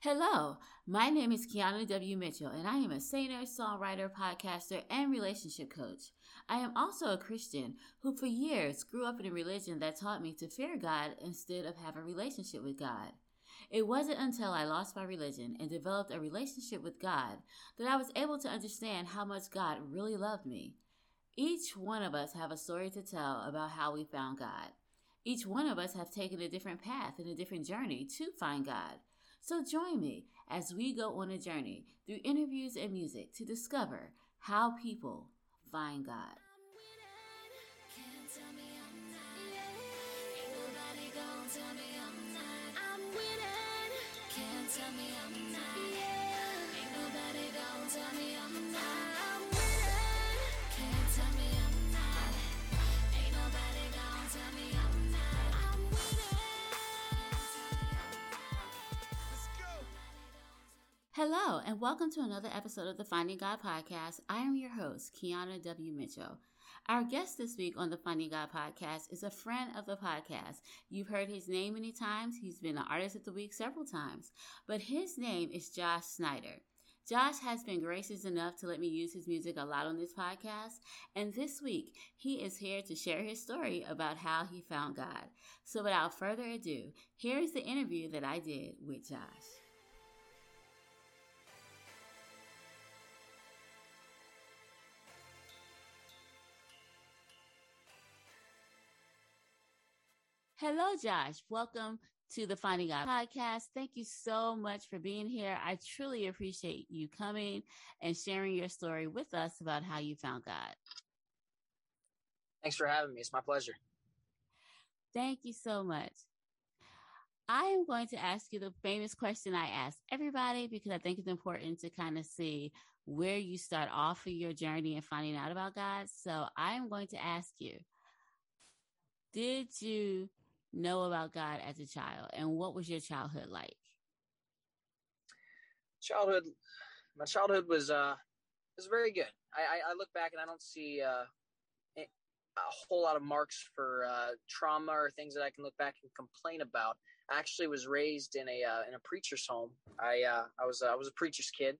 Hello, my name is Keana W. Mitchell, and I am a singer, songwriter, podcaster, and relationship coach. I am also a Christian who for years grew up in a religion that taught me to fear God instead of have a relationship with God. It wasn't until I lost my religion and developed a relationship with God that I was able to understand how much God really loved me. Each one of us have a story to tell about how we found God. Each one of us have taken a different path and a different journey to find God. So join me as we go on a journey through interviews and music to discover how people find God. Hello, and welcome to another episode of the Finding God Podcast. I am your host, Keana W. Mitchell. Our guest this week on the Finding God Podcast is a friend of the podcast. You've heard his name many times. He's been an Artist of the Week several times, but his name is Josh Snyder. Josh has been gracious enough to let me use his music a lot on this podcast, and this week he is here to share his story about how he found God. So without further ado, here is the interview that I did with Josh. Hello, Josh. Welcome to the Finding God Podcast. Thank you so much for being here. I truly appreciate you coming and sharing your story with us about how you found God. Thanks for having me. It's my pleasure. Thank you so much. I am going to ask you the famous question I ask everybody because I think it's important to kind of see where you start off in your journey and finding out about God. So I'm going to ask you, did you know about God as a child, and what was your childhood like? My childhood was very good. I look back and I don't see a whole lot of marks for trauma or things that I can look back and complain about. I actually was raised in a preacher's home. I was a preacher's kid,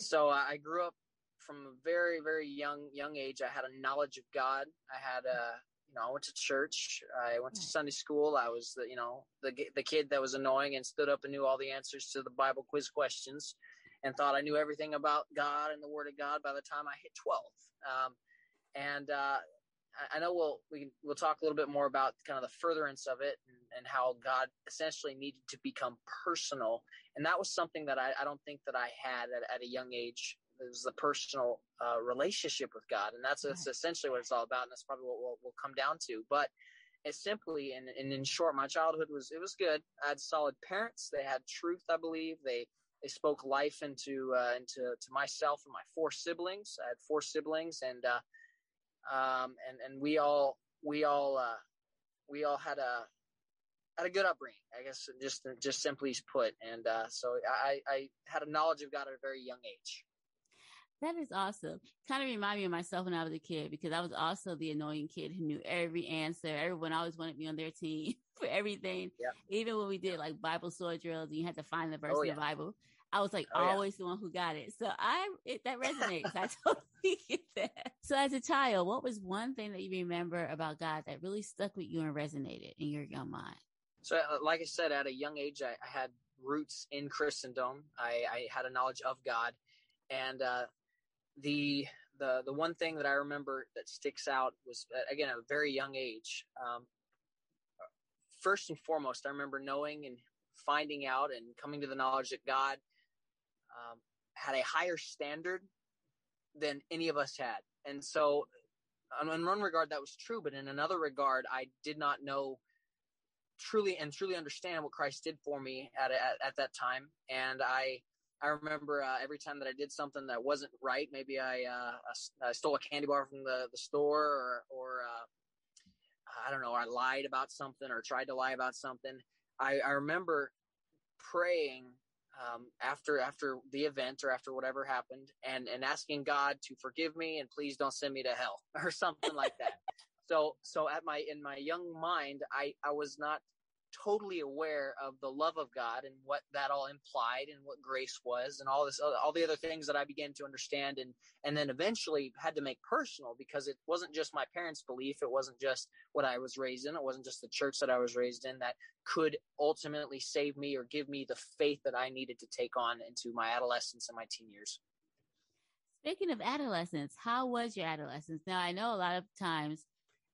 so I grew up from a very, very young age. I had a knowledge of God. I had I went to church. I went to Sunday school. I was the kid that was annoying and stood up and knew all the answers to the Bible quiz questions and thought I knew everything about God and the Word of God by the time I hit 12. I know we'll talk a little bit more about kind of the furtherance of it and how God essentially needed to become personal. And that was something that I don't think that I had at a young age. It was the personal relationship with God. And that's essentially what it's all about. And that's probably what we'll come down to. But it's simply, and in short, my childhood was good. I had solid parents. They had truth, I believe. They spoke life into myself and my four siblings. I had four siblings, and we all had a good upbringing, I guess, just simply put. And so I had a knowledge of God at a very young age. That is awesome. Kind of remind me of myself when I was a kid, because I was also the annoying kid who knew every answer. Everyone always wanted me on their team for everything. Yep. Even when we did like Bible sword drills and you had to find the verse in the Bible, I was like always the one who got it. So that resonates. I totally get that. So as a child, what was one thing that you remember about God that really stuck with you and resonated in your young mind? So like I said, at a young age, I had roots in Christendom. I had a knowledge of God, and the one thing that I remember that sticks out was, again, at a very young age. First and foremost, I remember knowing and finding out and coming to the knowledge that God had a higher standard than any of us had. And so in one regard, that was true. But in another regard, I did not know truly understand what Christ did for me at that time. And I remember every time that I did something that wasn't right, maybe I stole a candy bar from the store or I don't know, I lied about something or tried to lie about something. I remember praying after the event or after whatever happened and asking God to forgive me and please don't send me to hell or something like that. So in my young mind, I was not totally aware of the love of God and what that all implied and what grace was and all this, all the other things that I began to understand and then eventually had to make personal, because it wasn't just my parents' belief. It wasn't just what I was raised in. It wasn't just the church that I was raised in that could ultimately save me or give me the faith that I needed to take on into my adolescence and my teen years. Speaking of adolescence, how was your adolescence? Now, I know a lot of times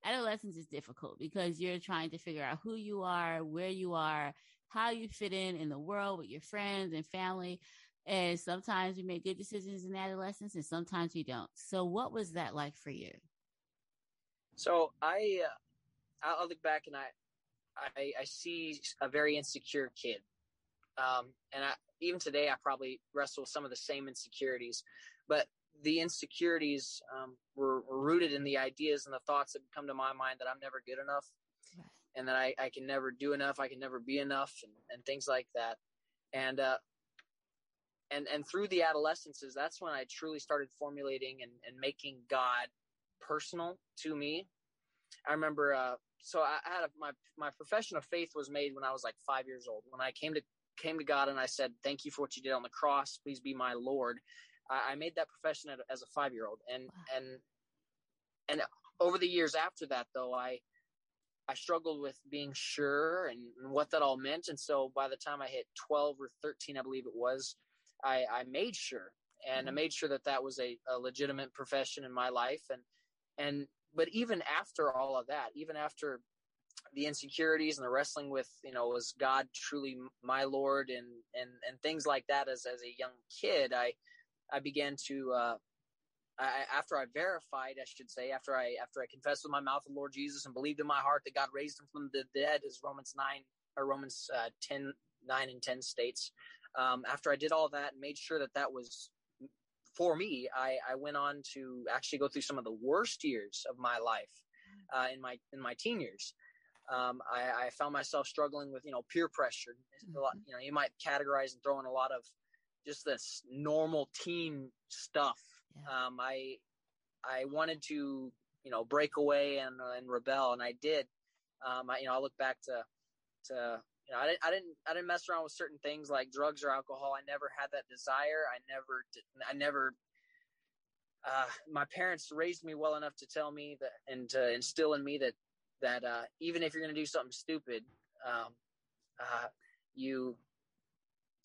adolescence is difficult because you're trying to figure out who you are, where you are, how you fit in the world with your friends and family. And sometimes we make good decisions in adolescence and sometimes we don't. So what was that like for you? So I'll look back and I see a very insecure kid. Even today, I probably wrestle with some of the same insecurities, but the insecurities were rooted in the ideas and the thoughts that come to my mind that I'm never good enough and that I can never do enough. I can never be enough and things like that. And through the adolescences, that's when I truly started formulating and making God personal to me. I remember, so I had my profession of faith was made when I was like 5 years old, when I came to God and I said, thank you for what you did on the cross. Please be my Lord. I made that profession as a 5-year-old. And over the years after that, though, I struggled with being sure and what that all meant. And so by the time I hit 12 or 13, I believe it was, I made sure. And I made sure that was a legitimate profession in my life. But even after all of that, even after the insecurities and the wrestling with, was God truly my Lord and things like that, as a young kid, I began to, after I verified, I should say, after I confessed with my mouth the Lord Jesus and believed in my heart that God raised him from the dead, as Romans 9 and 10 states. After I did all that and made sure that was for me, I went on to actually go through some of the worst years of my life, in my teen years. I found myself struggling with, peer pressure. A lot, you might categorize and throw in a lot of just this normal teen stuff. Yeah. I wanted to, break away and rebel. And I did. I look back to, I didn't mess around with certain things like drugs or alcohol. I never had that desire. My parents raised me well enough to tell me that, and to instill in me that even if you're going to do something stupid,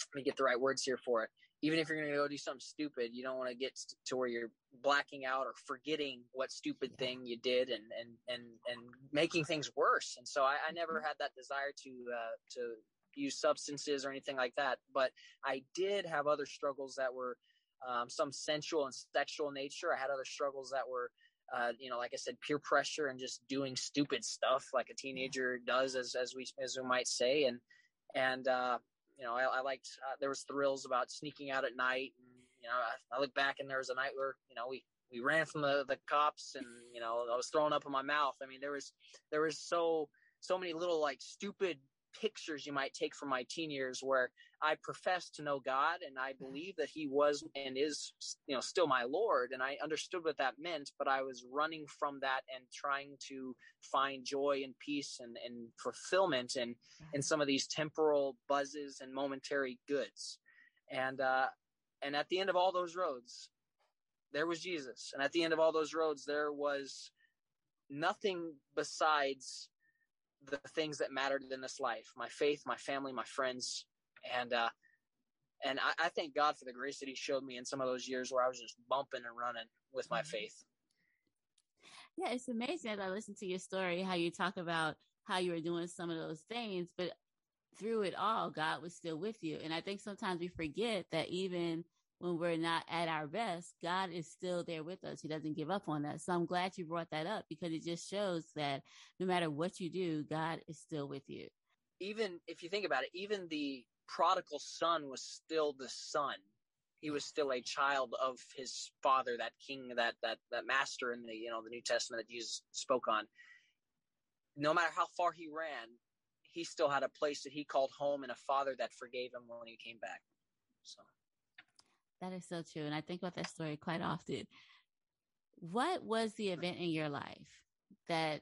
let me get the right words here for it. Even if you're going to go do something stupid, you don't want to get to where you're blacking out or forgetting what stupid thing you did and making things worse. And so I never had that desire to use substances or anything like that. But I did have other struggles that were some sensual and sexual nature. I had other struggles that were, like I said, peer pressure and just doing stupid stuff like a teenager does, as we might say. I liked, there was thrills about sneaking out at night. And, I look back and there was a night where, we ran from the cops and, I was throwing up in my mouth. I mean, there was so many little like stupid pictures you might take from my teen years where I professed to know God and I believe that he was and is, still my Lord. And I understood what that meant, but I was running from that and trying to find joy and peace and fulfillment in some of these temporal buzzes and momentary goods. And at the end of all those roads, there was Jesus. And at the end of all those roads, there was nothing besides the things that mattered in this life, my faith, my family, my friends. And I thank God for the grace that he showed me in some of those years where I was just bumping and running with my faith. Yeah. It's amazing that I listened to your story, how you talk about how you were doing some of those things, but through it all, God was still with you. And I think sometimes we forget that even when we're not at our best, God is still there with us. He doesn't give up on us. So I'm glad you brought that up because it just shows that no matter what you do, God is still with you. Even if you think about it, even the prodigal son was still the son. He was still a child of his father, that king, that master in the, the New Testament that Jesus spoke on. No matter how far he ran, he still had a place that he called home and a father that forgave him when he came back. So. That is so true. And I think about that story quite often. What was the event in your life that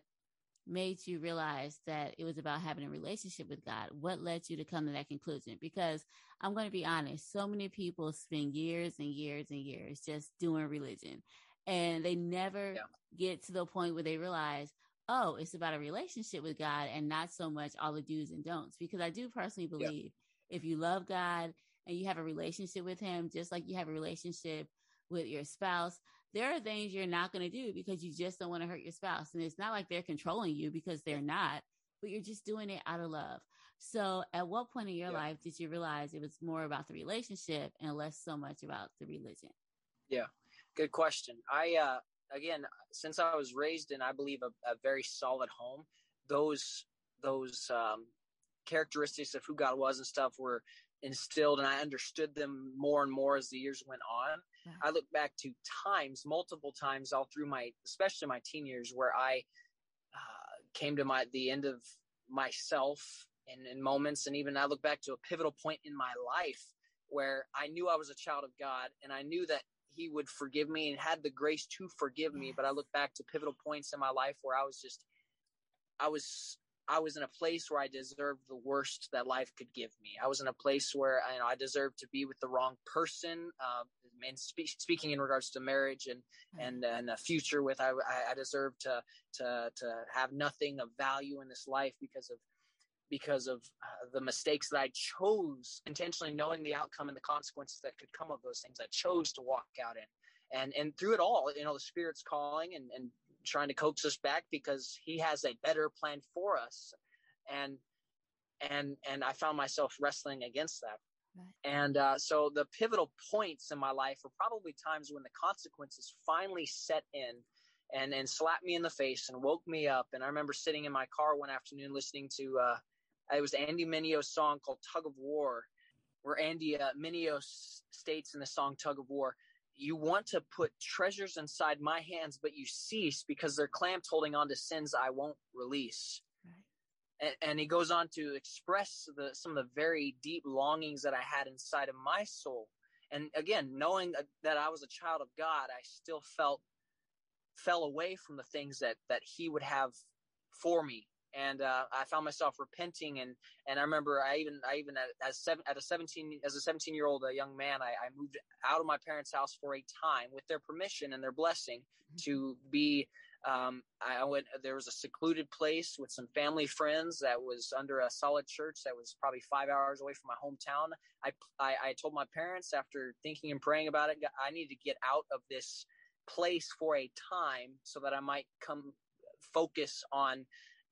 made you realize that it was about having a relationship with God? What led you to come to that conclusion? Because I'm going to be honest, so many people spend years and years and years just doing religion, and they never get to the point where they realize, oh, it's about a relationship with God and not so much all the do's and don'ts. Because I do personally believe if you love God and you have a relationship with him, just like you have a relationship with your spouse, there are things you're not going to do because you just don't want to hurt your spouse. And it's not like they're controlling you, because they're not, but you're just doing it out of love. So at what point in your life did you realize it was more about the relationship and less so much about the religion? Yeah, good question. I again, since I was raised in, I believe, a very solid home, those characteristics of who God was and stuff were instilled, and I understood them more and more as the years went on. Wow. I look back to multiple times all through especially my teen years, where I came to the end of myself in moments. And even I look back to a pivotal point in my life where I knew I was a child of God, and I knew that he would forgive me and had the grace to forgive me. But I look back to pivotal points in my life where I was in a place where I deserved the worst that life could give me. I was in a place where I deserved to be with the wrong person. Speaking in regards to marriage and a future with, I deserved to have nothing of value in this life because of the mistakes that I chose, intentionally knowing the outcome and the consequences that could come of those things I chose to walk out in. And through it all, the Spirit's calling and trying to coax us back, because he has a better plan for us. And I found myself wrestling against that. Right. And so the pivotal points in my life were probably times when the consequences finally set in and slapped me in the face and woke me up. And I remember sitting in my car one afternoon listening to it was Andy Mineo's song called Tug of War, where Andy Mineo states in the song Tug of War, "You want to put treasures inside my hands, but you cease because they're clamped, holding on to sins I won't release." Right. And he goes on to express some of the very deep longings that I had inside of my soul. And again, knowing that I was a child of God, I still fell away from the things that he would have for me. And I found myself repenting, and I remember I even as a 17-year-old young man, I moved out of my parents' house for a time with their permission and their blessing to be. There was a secluded place with some family friends that was under a solid church that was probably 5 hours away from my hometown. I told my parents, after thinking and praying about it, I need to get out of this place for a time so that I might come focus on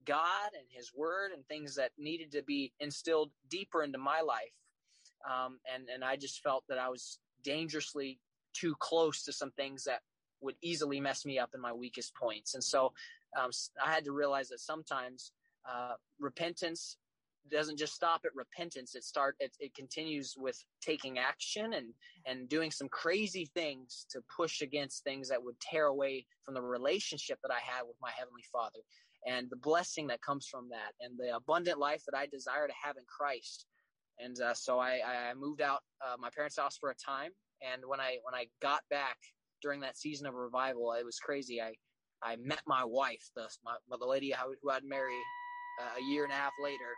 God and his word and things that needed to be instilled deeper into my life. And I just felt that I was dangerously too close to some things that would easily mess me up in my weakest points. And so I had to realize that sometimes repentance doesn't just stop at repentance. It continues with taking action and doing some crazy things to push against things that would tear away from the relationship that I had with my Heavenly Father, and the blessing that comes from that, and the abundant life that I desire to have in Christ. And so I moved out my parents' house for a time. And when I got back during that season of revival, it was crazy. I met my wife, the lady who I'd marry a year and a half later.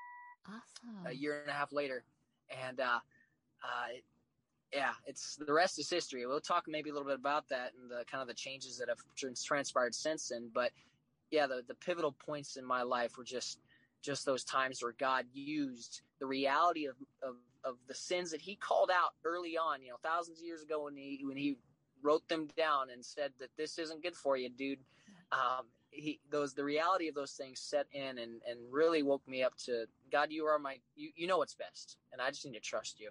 Awesome. And it's the rest is history. We'll talk maybe a little bit about that and the kind of the changes that have transpired since then. But yeah, the pivotal points in my life were just those times where God used the reality of the sins that he called out early on, thousands of years ago when he wrote them down and said that this isn't good for you, dude. The reality of those things set in and really woke me up to, God, you are you know what's best, and I just need to trust you.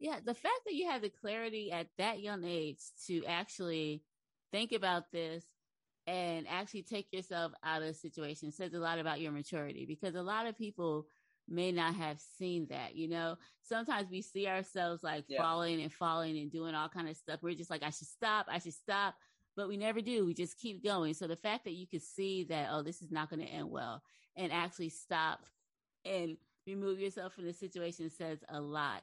Yeah, the fact that you had the clarity at that young age to actually think about this and actually take yourself out of the situation, it says a lot about your maturity, because a lot of people may not have seen that. Sometimes we see ourselves falling and doing all kind of stuff. We're just like, I should stop, but we never do. We just keep going. So the fact that you could see that, oh, this is not going to end well, and actually stop and remove yourself from the situation says a lot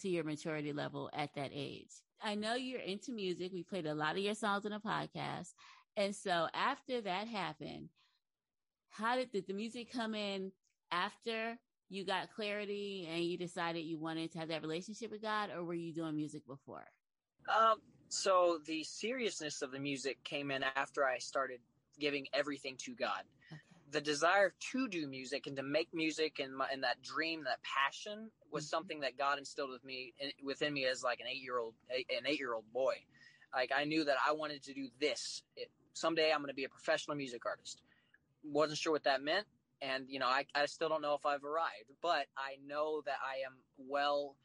to your maturity level at that age. I know you're into music. We played a lot of your songs on the podcast. And so after that happened, how did the music come in after you got clarity and you decided you wanted to have that relationship with God, or were you doing music before? So the seriousness of the music came in after I started giving everything to God. Okay. The desire to do music and to make music and that dream, that passion was something that God instilled within me as like an eight-year-old boy. Like I knew that I wanted to do this. Someday I'm going to be a professional music artist. Wasn't sure what that meant. And, you know, I still don't know if I've arrived, but I know that I am well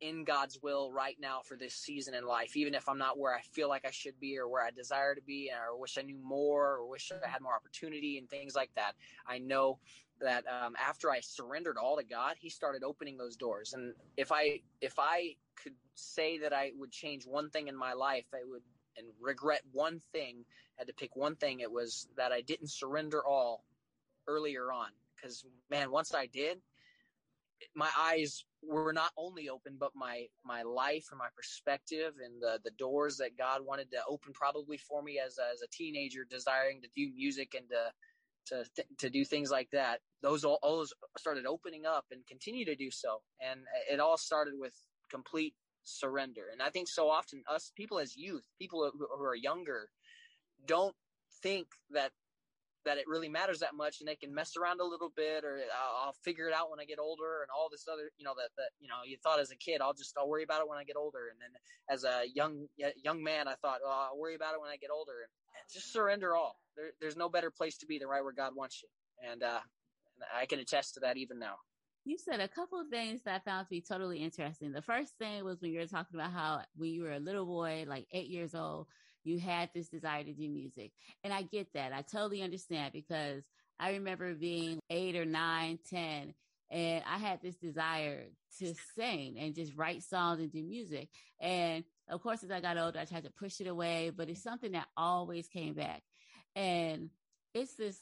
in God's will right now for this season in life, even if I'm not where I feel like I should be or where I desire to be, or wish I knew more or wish I had more opportunity and things like that. I know that after I surrendered all to God, he started opening those doors. And if I could say that I would change one thing in my life, I would, and regret one thing, had to pick one thing, it was that I didn't surrender all earlier on. Because, man, once I did, my eyes were not only open, but my life and my perspective and the doors that God wanted to open probably for me as a teenager desiring to do music and to do things like that. Those all started opening up and continue to do so. And it all started with complete surrender. And I think so often us people as youth, people who are younger, don't think that it really matters that much, and they can mess around a little bit, or I'll figure it out when I get older, and all this other, you know, that you know, you thought as a kid, I'll worry about it when I get older, and then as a young man, I thought, oh, I'll worry about it when I get older. And just surrender all. There's no better place to be than right where God wants you, and I can attest to that even now. You said a couple of things that I found to be totally interesting. The first thing was when you were talking about how when you were a little boy, like 8 years old, you had this desire to do music. And I get that. I totally understand, because I remember being 8 or 9, 10, and I had this desire to sing and just write songs and do music. And of course, as I got older, I tried to push it away, but it's something that always came back. And it's this,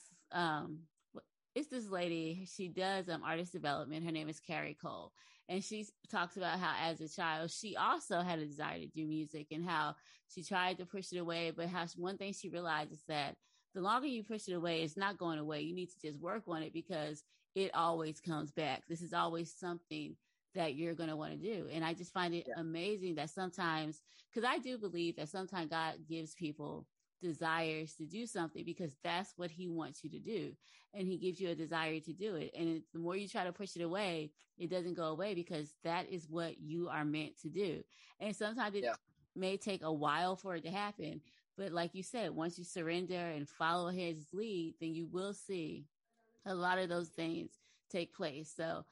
it's this lady, she does artist development. Her name is Carrie Cole. And she talks about how as a child, she also had a desire to do music and how she tried to push it away. But how one thing she realized is that the longer you push it away, it's not going away. You need to just work on it, because it always comes back. This is always something that you're going to want to do. And I just find it amazing that sometimes, because I do believe that sometimes God gives people desires to do something because that's what he wants you to do, and he gives you a desire to do it, and the more you try to push it away, it doesn't go away, because that is what you are meant to do. And sometimes it may take a while for it to happen, but like you said, once you surrender and follow his lead, then you will see a lot of those things take place. So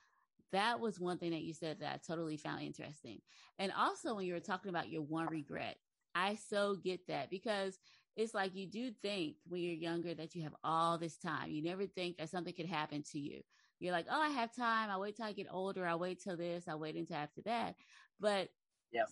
that was one thing that you said that I totally found interesting. And also when you were talking about your one regret, I so get that, because it's like you do think when you're younger that you have all this time. You never think that something could happen to you. You're like, oh, I have time. I wait till I get older. I wait till this. I wait until after that. But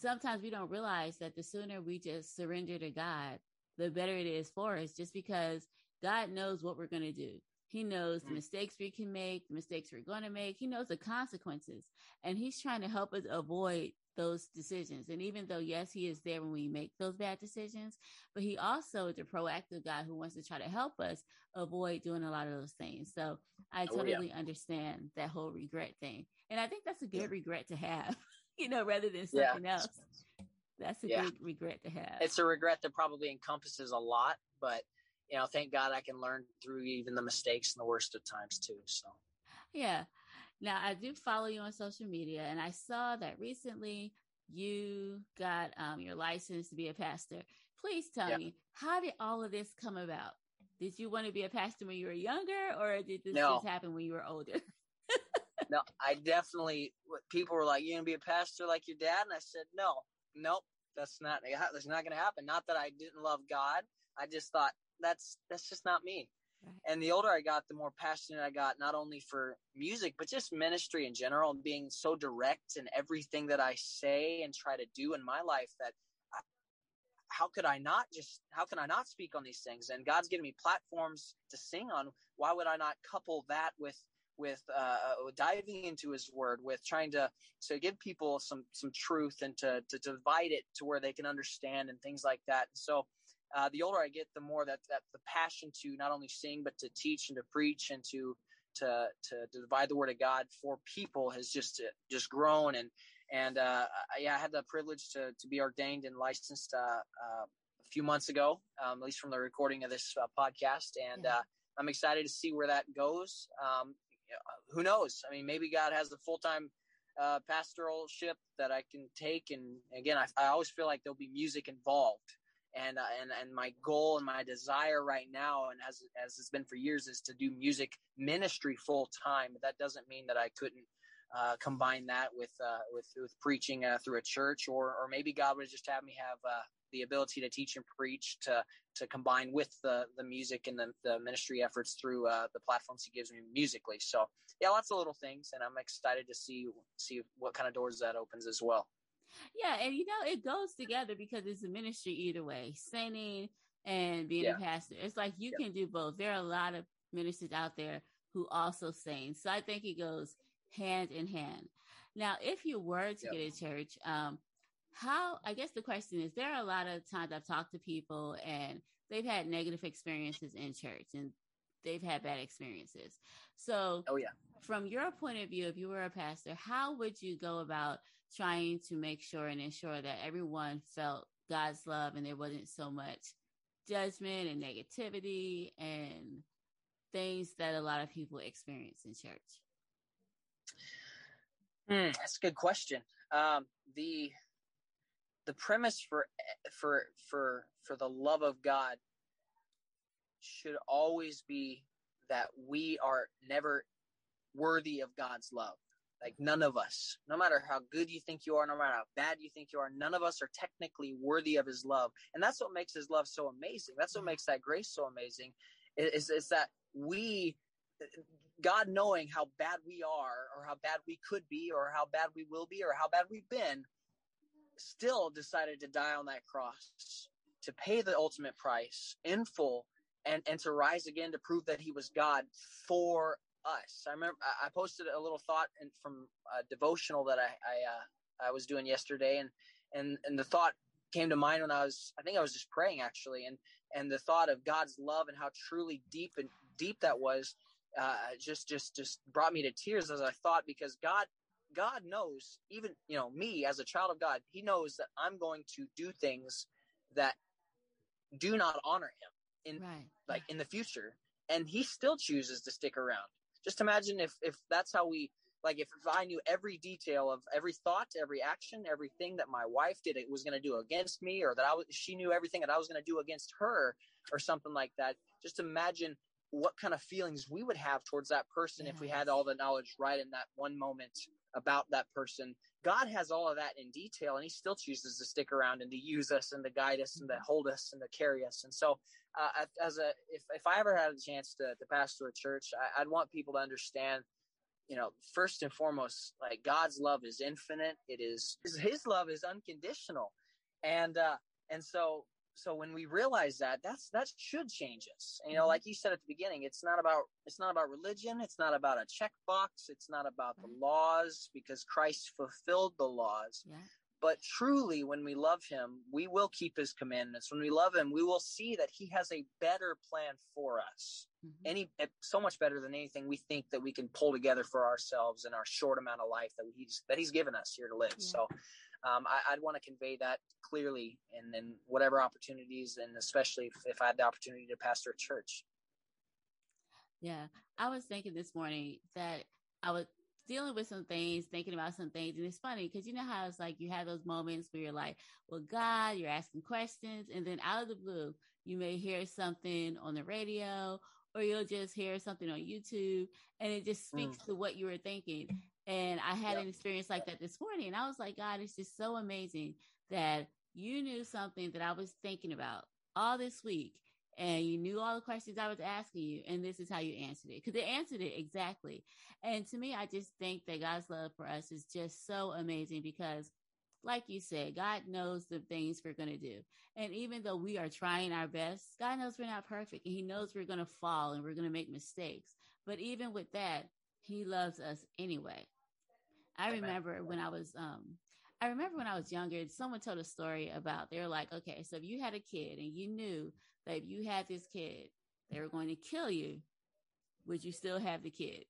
sometimes we don't realize that the sooner we just surrender to God, the better it is for us, just because God knows what we're going to do. He knows the mistakes we can make, the mistakes we're going to make. He knows the consequences, and he's trying to help us avoid those decisions. And even though, yes, he is there when we make those bad decisions, but he also is a proactive guy who wants to try to help us avoid doing a lot of those things. So I totally understand that whole regret thing. And I think that's a good regret to have, you know, rather than something else. That's a good regret to have. It's a regret that probably encompasses a lot, but, you know, thank God I can learn through even the mistakes and the worst of times too. So, yeah. Now, I do follow you on social media, and I saw that recently you got your license to be a pastor. Please tell me, how did all of this come about? Did you want to be a pastor when you were younger, or did this just happen when you were older? No, I definitely, people were like, you going to be a pastor like your dad? And I said, nope, that's not going to happen. Not that I didn't love God. I just thought that's just not me. And the older I got, the more passionate I got, not only for music, but just ministry in general, and being so direct in everything that I say and try to do in my life that how can I not speak on these things? And God's given me platforms to sing on. Why would I not couple that with diving into his word, with trying to give people some truth and to divide it to where they can understand and things like that. And so the older I get, the more that the passion to not only sing, but to teach and to preach and to divide the word of God for people has just grown. And I had the privilege to be ordained and licensed a few months ago, at least from the recording of this podcast. And I'm excited to see where that goes. Who knows? I mean, maybe God has the full-time pastoralship that I can take. And again, I always feel like there'll be music involved. And my goal and my desire right now, and as it's been for years, is to do music ministry full time. But that doesn't mean that I couldn't combine that with preaching through a church, or maybe God would just have me have the ability to teach and preach to combine with the music and the ministry efforts through the platforms He gives me musically. So yeah, lots of little things, and I'm excited to see what kind of doors that opens as well. Yeah, and it goes together because it's a ministry either way, singing and being a pastor. It's like you can do both. There are a lot of ministers out there who also sing. So I think it goes hand in hand. Now, if you were to get a church, I guess the question is, there are a lot of times I've talked to people and they've had negative experiences in church and they've had bad experiences. So from your point of view, if you were a pastor, how would you go about trying to make sure and ensure that everyone felt God's love and there wasn't so much judgment and negativity and things that a lot of people experience in church? That's a good question. The premise for the love of God should always be that we are never worthy of God's love. Like, none of us, no matter how good you think you are, no matter how bad you think you are, none of us are technically worthy of His love. And that's what makes His love so amazing. That's what makes that grace so amazing, is that God knowing how bad we are, or how bad we could be, or how bad we will be, or how bad we've been, still decided to die on that cross, to pay the ultimate price in full, and to rise again to prove that He was God for us. I remember I posted a little thought from a devotional that I was doing yesterday, and the thought came to mind when I was just praying, actually, and the thought of God's love and how truly deep that was just brought me to tears as I thought, because God knows, even me as a child of God, He knows that I'm going to do things that do not honor Him in the future, and He still chooses to stick around. Just imagine if that's how we, like, if I knew every detail of every thought, every action, everything that my wife did, it was going to do against me, or that she knew everything that I was going to do against her, or something like that. Just imagine what kind of feelings we would have towards that person if we had all the knowledge right in that one moment about that person. God has all of that in detail, and He still chooses to stick around and to use us and to guide us and to hold us and to carry us. And so if I ever had a chance to pastor a church, I'd want people to understand, first and foremost, like, God's love is infinite. It is, His love is unconditional. And so when we realize that, that should change us. Like you said at the beginning, it's not about religion. It's not about a checkbox. It's not about the laws, because Christ fulfilled the laws. Yeah. But truly, when we love Him, we will keep His commandments. When we love Him, we will see that He has a better plan for us. So much better than anything we think that we can pull together for ourselves in our short amount of life that He's given us here to live. Yeah. So I'd want to convey that clearly, and then whatever opportunities, and especially if I had the opportunity to pastor a church. Yeah, I was thinking this morning that I would dealing with some things, thinking about some things. And it's funny because you know how it's like you have those moments where you're like, well, God, you're asking questions. And then out of the blue, you may hear something on the radio, or you'll just hear something on YouTube, and it just speaks to what you were thinking. And I had an experience like that this morning. And I was like, God, it's just so amazing that you knew something that I was thinking about all this week. And you knew all the questions I was asking you, and this is how you answered it, because they answered it exactly. And to me, I just think that God's love for us is just so amazing, because like you said, God knows the things we're going to do. And even though we are trying our best, God knows we're not perfect, and He knows we're going to fall and we're going to make mistakes. But even with that, He loves us anyway. I remember when I was, I remember when I was younger, someone told a story about, they're like, okay, so if you had a kid and you knew that if you had this kid, they were going to kill you, would you still have the kid?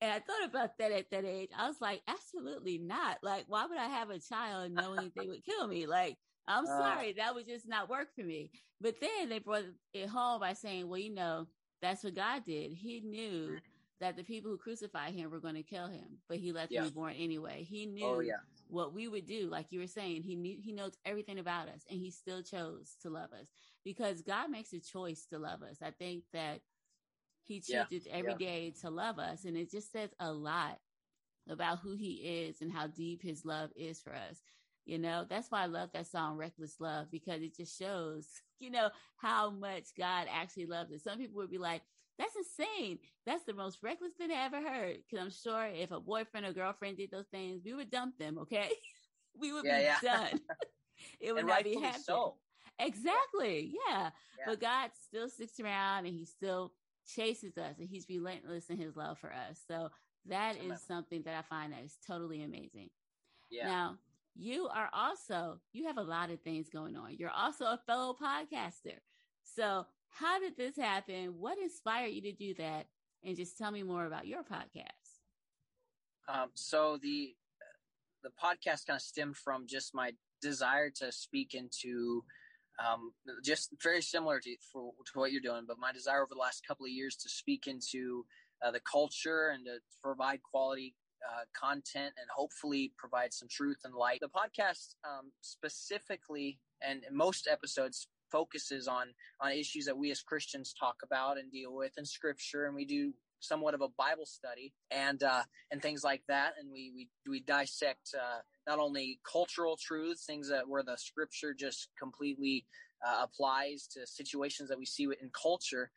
And I thought about that at that age. I was like, absolutely not. Like, why would I have a child knowing they would kill me? Like, I'm sorry, that would just not work for me. But then they brought it home by saying, well, you know, that's what God did. He knew that the people who crucified him were going to kill him, but he let them be born anyway. He knew what we would do. Like you were saying, he knew, he knows everything about us, and he still chose to love us because God makes a choice to love us. I think that he chooses every day to love us. And it just says a lot about who he is and how deep his love is for us. You know, that's why I love that song, Reckless Love, because it just shows, you know, how much God actually loves us. Some people would be like, that's insane. That's the most reckless thing I ever heard. Because I'm sure if a boyfriend or girlfriend did those things, we would dump them, okay? We would be done. It would not be happening. So. Exactly, yeah. But God still sticks around, and he still chases us, and he's relentless in his love for us. So that is something that I find that is totally amazing. Yeah. Now, you are also, you have a lot of things going on. You're also a fellow podcaster. So how did this happen? What inspired you to do that? And just tell me more about your podcast. So the podcast kind of stemmed from just my desire to speak into just very similar to what you're doing, but my desire over the last couple of years to speak into the culture and to provide quality content and hopefully provide some truth and light. The podcast specifically, and most episodes, focuses on issues that we as Christians talk about and deal with in Scripture, and we do somewhat of a Bible study and things like that. And we dissect not only cultural truths, things that where the Scripture just completely applies to situations that we see in culture.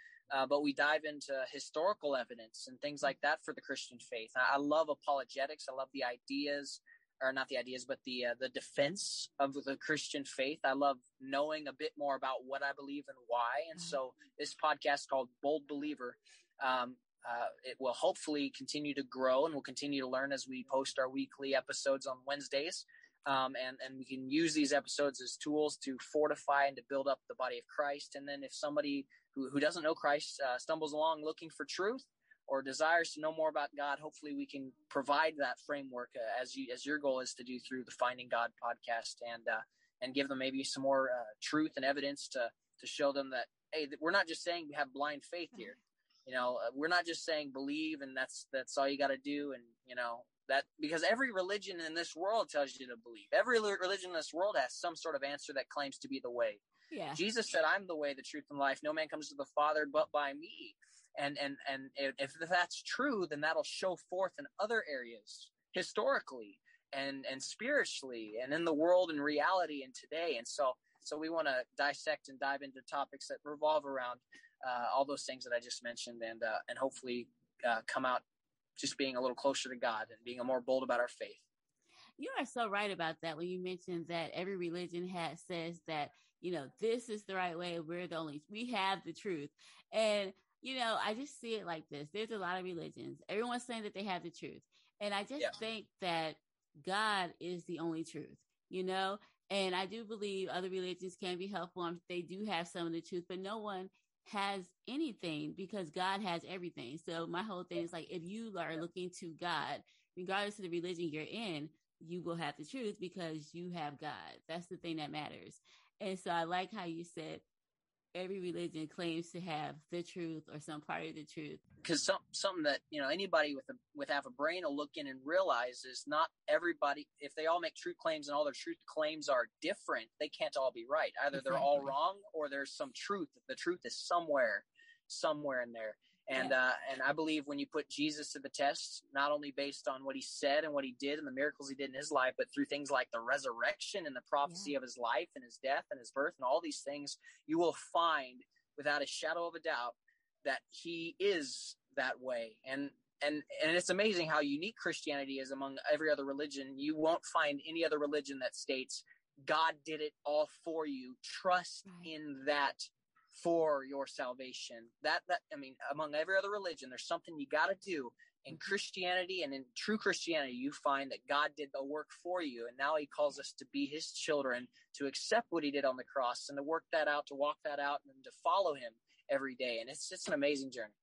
But we dive into historical evidence and things like that for the Christian faith. I love apologetics. I love the ideas, or not the ideas, but the defense of the Christian faith. I love knowing a bit more about what I believe and why. And so this podcast called Bold Believer, it will hopefully continue to grow, and we'll continue to learn as we post our weekly episodes on Wednesdays. And we can use these episodes as tools to fortify and to build up the body of Christ. And then if somebody who doesn't know Christ stumbles along looking for truth or desires to know more about God, hopefully we can provide that framework as your goal is to do through the Finding God podcast, and give them maybe some more truth and evidence to show them that, hey, we're not just saying we have blind faith here. You know, we're not just saying believe and that's all you got to do. And, you know, that because every religion in this world tells you to believe. Every religion in this world has some sort of answer that claims to be the way. Yeah. Jesus said, I'm the way, the truth, and life. No man comes to the Father but by me. And if that's true, then that'll show forth in other areas historically and spiritually and in the world and reality and today. And so we want to dissect and dive into topics that revolve around all those things that I just mentioned, and hopefully come out just being a little closer to God and being more bold about our faith. You are so right about that. When you mentioned that every religion says that, you know, this is the right way. We have the truth. And, you know, I just see it like this. There's a lot of religions. Everyone's saying that they have the truth. And I just think that God is the only truth, you know, and I do believe other religions can be helpful. They do have some of the truth, but no one has anything because God has everything. So my whole thing is like, if you are looking to God, regardless of the religion you're in, you will have the truth because you have God. That's the thing that matters. And so I like how you said every religion claims to have the truth or some part of the truth. Because something that, you know, anybody with half a brain will look in and realize is not everybody. If they all make truth claims and all their truth claims are different, they can't all be right. Either they're all wrong, or there's some truth. The truth is somewhere in there. And and I believe when you put Jesus to the test, not only based on what he said and what he did and the miracles he did in his life, but through things like the resurrection and the prophecy of his life and his death and his birth and all these things, you will find without a shadow of a doubt that he is that way. And it's amazing how unique Christianity is among every other religion. You won't find any other religion that states God did it all for you. Trust in that for your salvation. That I mean, among every other religion, there's something you got to do in Christianity and in true Christianity, you find that God did the work for you. And now he calls us to be his children, to accept what he did on the cross and to work that out, to walk that out and to follow him every day. And it's just an amazing journey.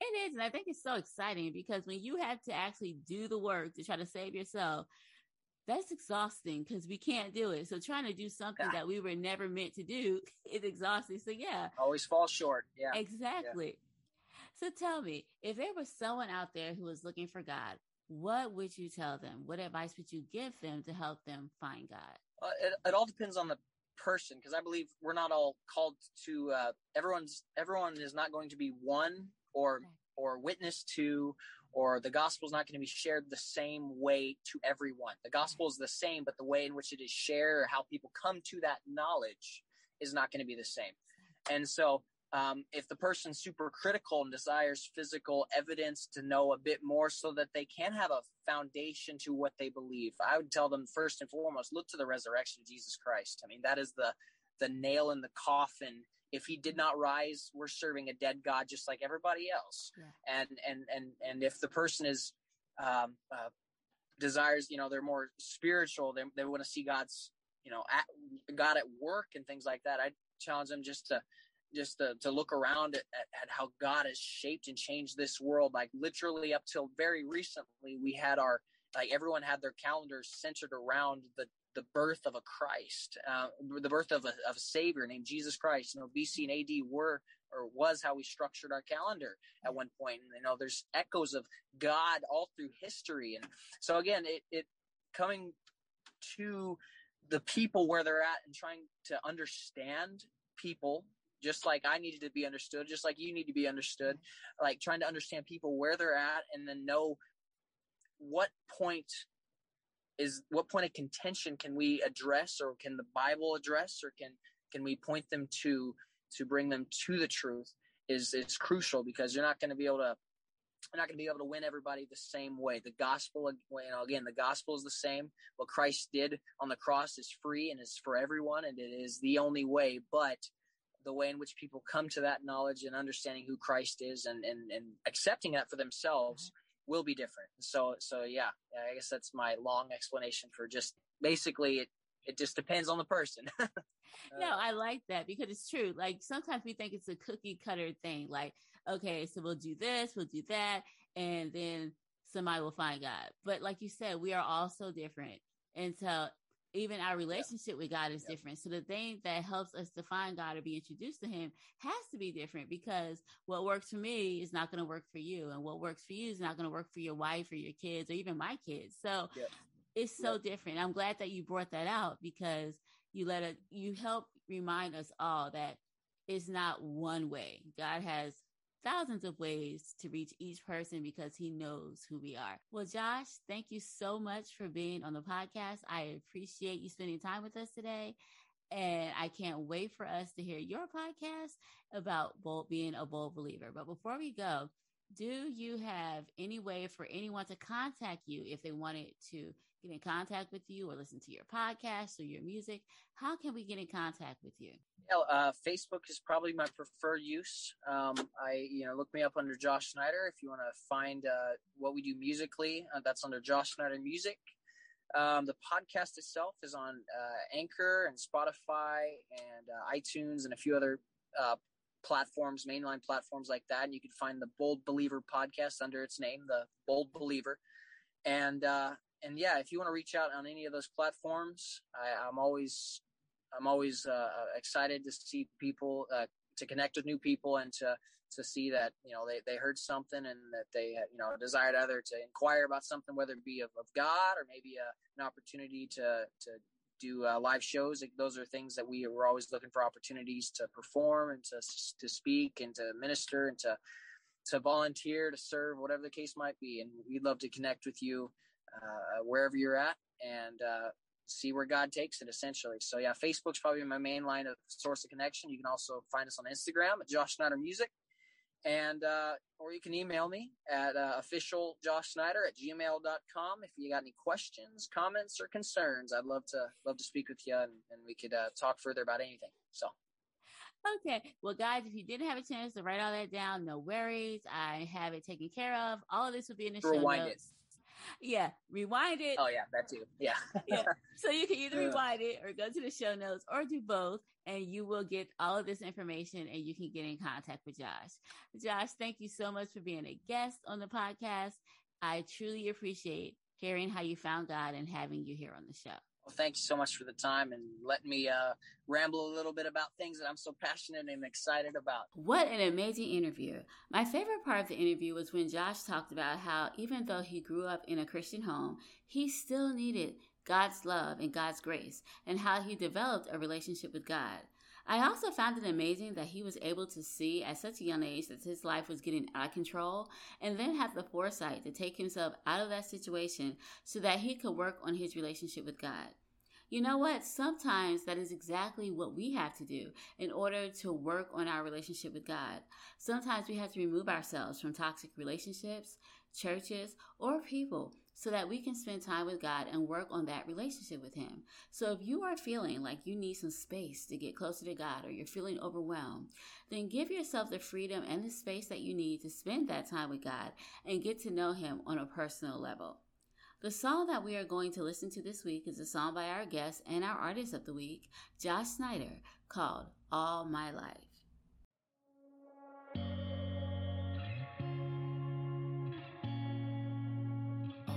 It is. And I think it's so exciting because when you have to actually do the work to try to save yourself, that's exhausting because we can't do it. So trying to do something that we were never meant to do is exhausting. So yeah. Always fall short. Yeah, exactly. Yeah. So tell me, if there was someone out there who was looking for God, what would you tell them? What advice would you give them to help them find God? It all depends on the person, because I believe we're not all called to everyone is not going to be one or witness to, or the gospel is not going to be shared the same way to everyone. The gospel is the same, but the way in which it is shared or how people come to that knowledge is not going to be the same. And so if the person's super critical and desires physical evidence to know a bit more so that they can have a foundation to what they believe, I would tell them first and foremost, look to the resurrection of Jesus Christ. I mean, that is the nail in the coffin. If he did not rise, we're serving a dead God, just like everybody else. Yeah. And if the person is, desires, they're more spiritual, they want to see God's, God at work and things like that. I challenge them just to look around at how God has shaped and changed this world. Like literally up till very recently, we had everyone had their calendars centered around the birth of a Christ, the birth of a savior named Jesus Christ. BC and AD was how we structured our calendar at one point. And, there's echoes of God all through history. And so again, it coming to the people where they're at and trying to understand people, just like I needed to be understood, just like you need to be understood, like trying to understand people where they're at and then know what point of contention can we address, or can the Bible address, or can we point them to bring them to the truth is crucial, because you're not going to be able to win everybody the same way. The gospel, again, the gospel is the same. What Christ did on the cross is free and is for everyone, and it is the only way. But the way in which people come to that knowledge and understanding who Christ is and accepting that for themselves will be different. So yeah, I guess that's my long explanation for just basically it just depends on the person. No, I like that, because it's true. Like sometimes we think it's a cookie cutter thing. Like, okay, so we'll do this, we'll do that, and then somebody will find God. But like you said, we are all so different. And so even our relationship with God is different. So the thing that helps us to find God or be introduced to him has to be different, because what works for me is not going to work for you. And what works for you is not going to work for your wife or your kids or even my kids. So it's so different. I'm glad that you brought that out, because you help remind us all that it's not one way. God has thousands of ways to reach each person, because he knows who we are. Well, Josh, thank you so much for being on the podcast. I appreciate you spending time with us today. And I can't wait for us to hear your podcast about being a bold believer. But before we go, do you have any way for anyone to contact you if they wanted to get in contact with you or listen to your podcast or your music? How can we get in contact with you? Facebook is probably my preferred use. Look me up under Josh Snyder. If you want to find what we do musically, that's under Josh Snyder Music. The podcast itself is on Anchor and Spotify and iTunes and a few other platforms, mainline platforms like that. And you can find the Bold Believer podcast under its name, the Bold Believer. And yeah, if you want to reach out on any of those platforms, I'm always excited to see people, to connect with new people, and to see that, they heard something and that they, desired either to inquire about something, whether it be of God or maybe an opportunity to do live shows. Like, those are things that we're always looking for, opportunities to perform and to speak and to minister and to volunteer, to serve, whatever the case might be. And we'd love to connect with you wherever you're at and see where God takes it, essentially. So yeah, Facebook's probably my main line of source of connection. You can also find us on Instagram at Josh Snyder Music, and or you can email me at officialjoshsnyder@gmail.com if you got any questions, comments, or concerns. I'd love to speak with you, and we could talk further about anything. So Okay. Well, guys, if you didn't have a chance to write all that down, no worries. I have it taken care of. All of this will be in the show notes. Yeah, rewind it. Oh yeah, that too. Yeah. Yeah. So you can either rewind it or go to the show notes or do both, and you will get all of this information and you can get in contact with Josh. Josh, thank you so much for being a guest on the podcast. I truly appreciate hearing how you found God and having you here on the show. Well, thank you so much for the time and let me ramble a little bit about things that I'm so passionate and excited about. What an amazing interview. My favorite part of the interview was when Josh talked about how even though he grew up in a Christian home, he still needed God's love and God's grace and how he developed a relationship with God. I also found it amazing that he was able to see at such a young age that his life was getting out of control and then have the foresight to take himself out of that situation so that he could work on his relationship with God. You know what? Sometimes that is exactly what we have to do in order to work on our relationship with God. Sometimes we have to remove ourselves from toxic relationships, churches, or people so that we can spend time with God and work on that relationship with Him. So if you are feeling like you need some space to get closer to God or you're feeling overwhelmed, then give yourself the freedom and the space that you need to spend that time with God and get to know Him on a personal level. The song that we are going to listen to this week is a song by our guest and our artist of the week, Josh Snyder, called All My Life. All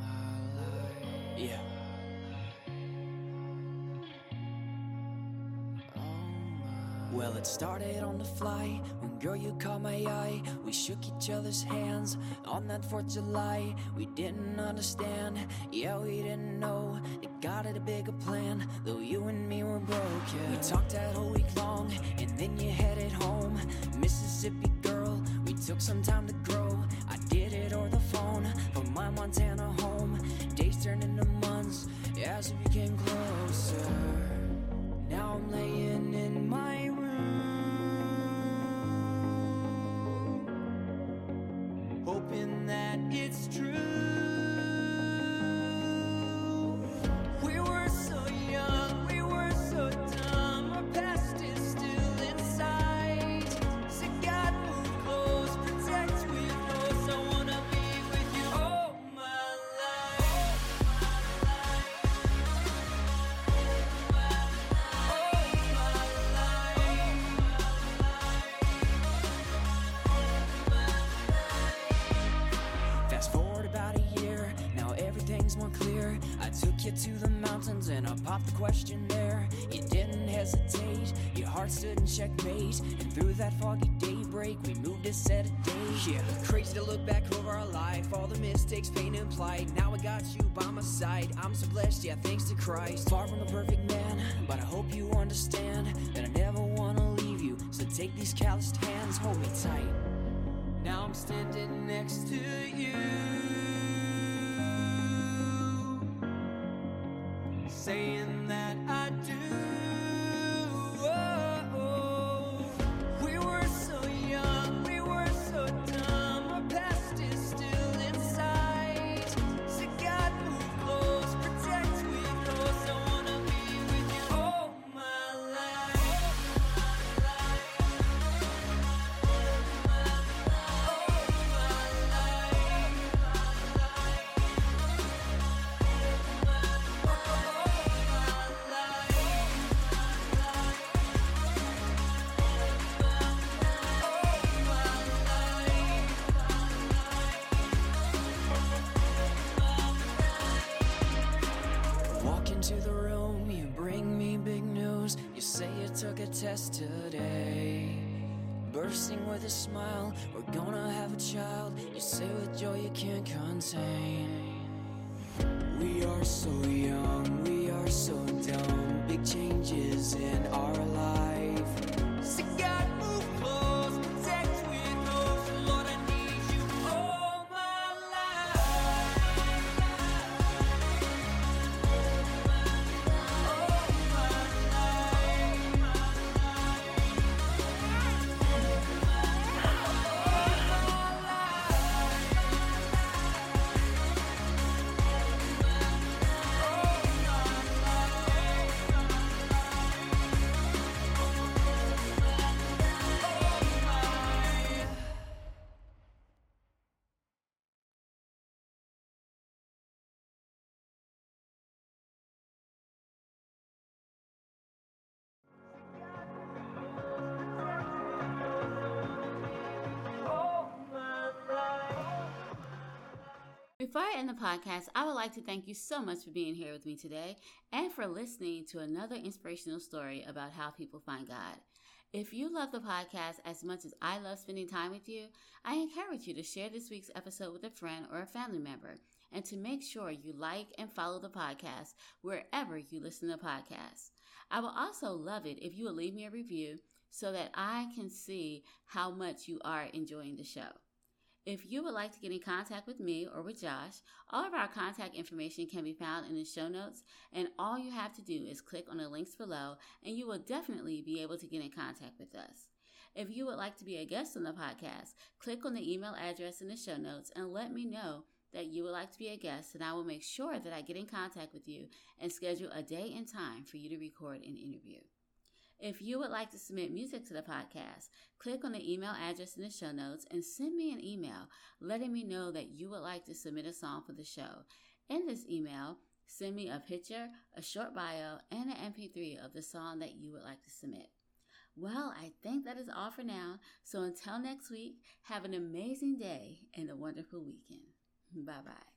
my life. Yeah. All my life. Well, it started on the fly when, girl, you caught my eye. We shook each other's hands on that 4th of July. We didn't understand, yeah, we didn't know that God had a bigger plan, though you and me were broke, yeah. We talked that whole week long, and then you headed home. Mississippi girl, we took some time to grow. I did it over the phone from my Montana home. Days turned into months as we became closer. Now I'm laying in my room, hoping that it's true. To the mountains and I popped the questionnaire. You didn't hesitate, your heart stood in checkmate. And through that foggy daybreak, we moved to set a date. Yeah, crazy to look back over our life, all the mistakes, pain implied. Now I got you by my side, I'm so blessed, yeah, thanks to Christ. Far from a perfect man, but I hope you understand that I never want to leave you, so take these calloused hands, hold me tight. Now I'm standing next to you, saying that I do. Today, bursting with a smile, we're gonna have a child. You say with joy you can't contain. We are so young, we are so dumb. Big changes in our life. So God, move close, protect with those. Lord, I need you all my life. Before I end the podcast, I would like to thank you so much for being here with me today and for listening to another inspirational story about how people find God. If you love the podcast as much as I love spending time with you, I encourage you to share this week's episode with a friend or a family member, and to make sure you like and follow the podcast wherever you listen to podcasts. I will also love it if you will leave me a review so that I can see how much you are enjoying the show. If you would like to get in contact with me or with Josh, all of our contact information can be found in the show notes, and all you have to do is click on the links below, and you will definitely be able to get in contact with us. If you would like to be a guest on the podcast, click on the email address in the show notes and let me know that you would like to be a guest, and I will make sure that I get in contact with you and schedule a day and time for you to record an interview. If you would like to submit music to the podcast, click on the email address in the show notes and send me an email letting me know that you would like to submit a song for the show. In this email, send me a picture, a short bio, and an MP3 of the song that you would like to submit. Well, I think that is all for now. So until next week, have an amazing day and a wonderful weekend. Bye-bye.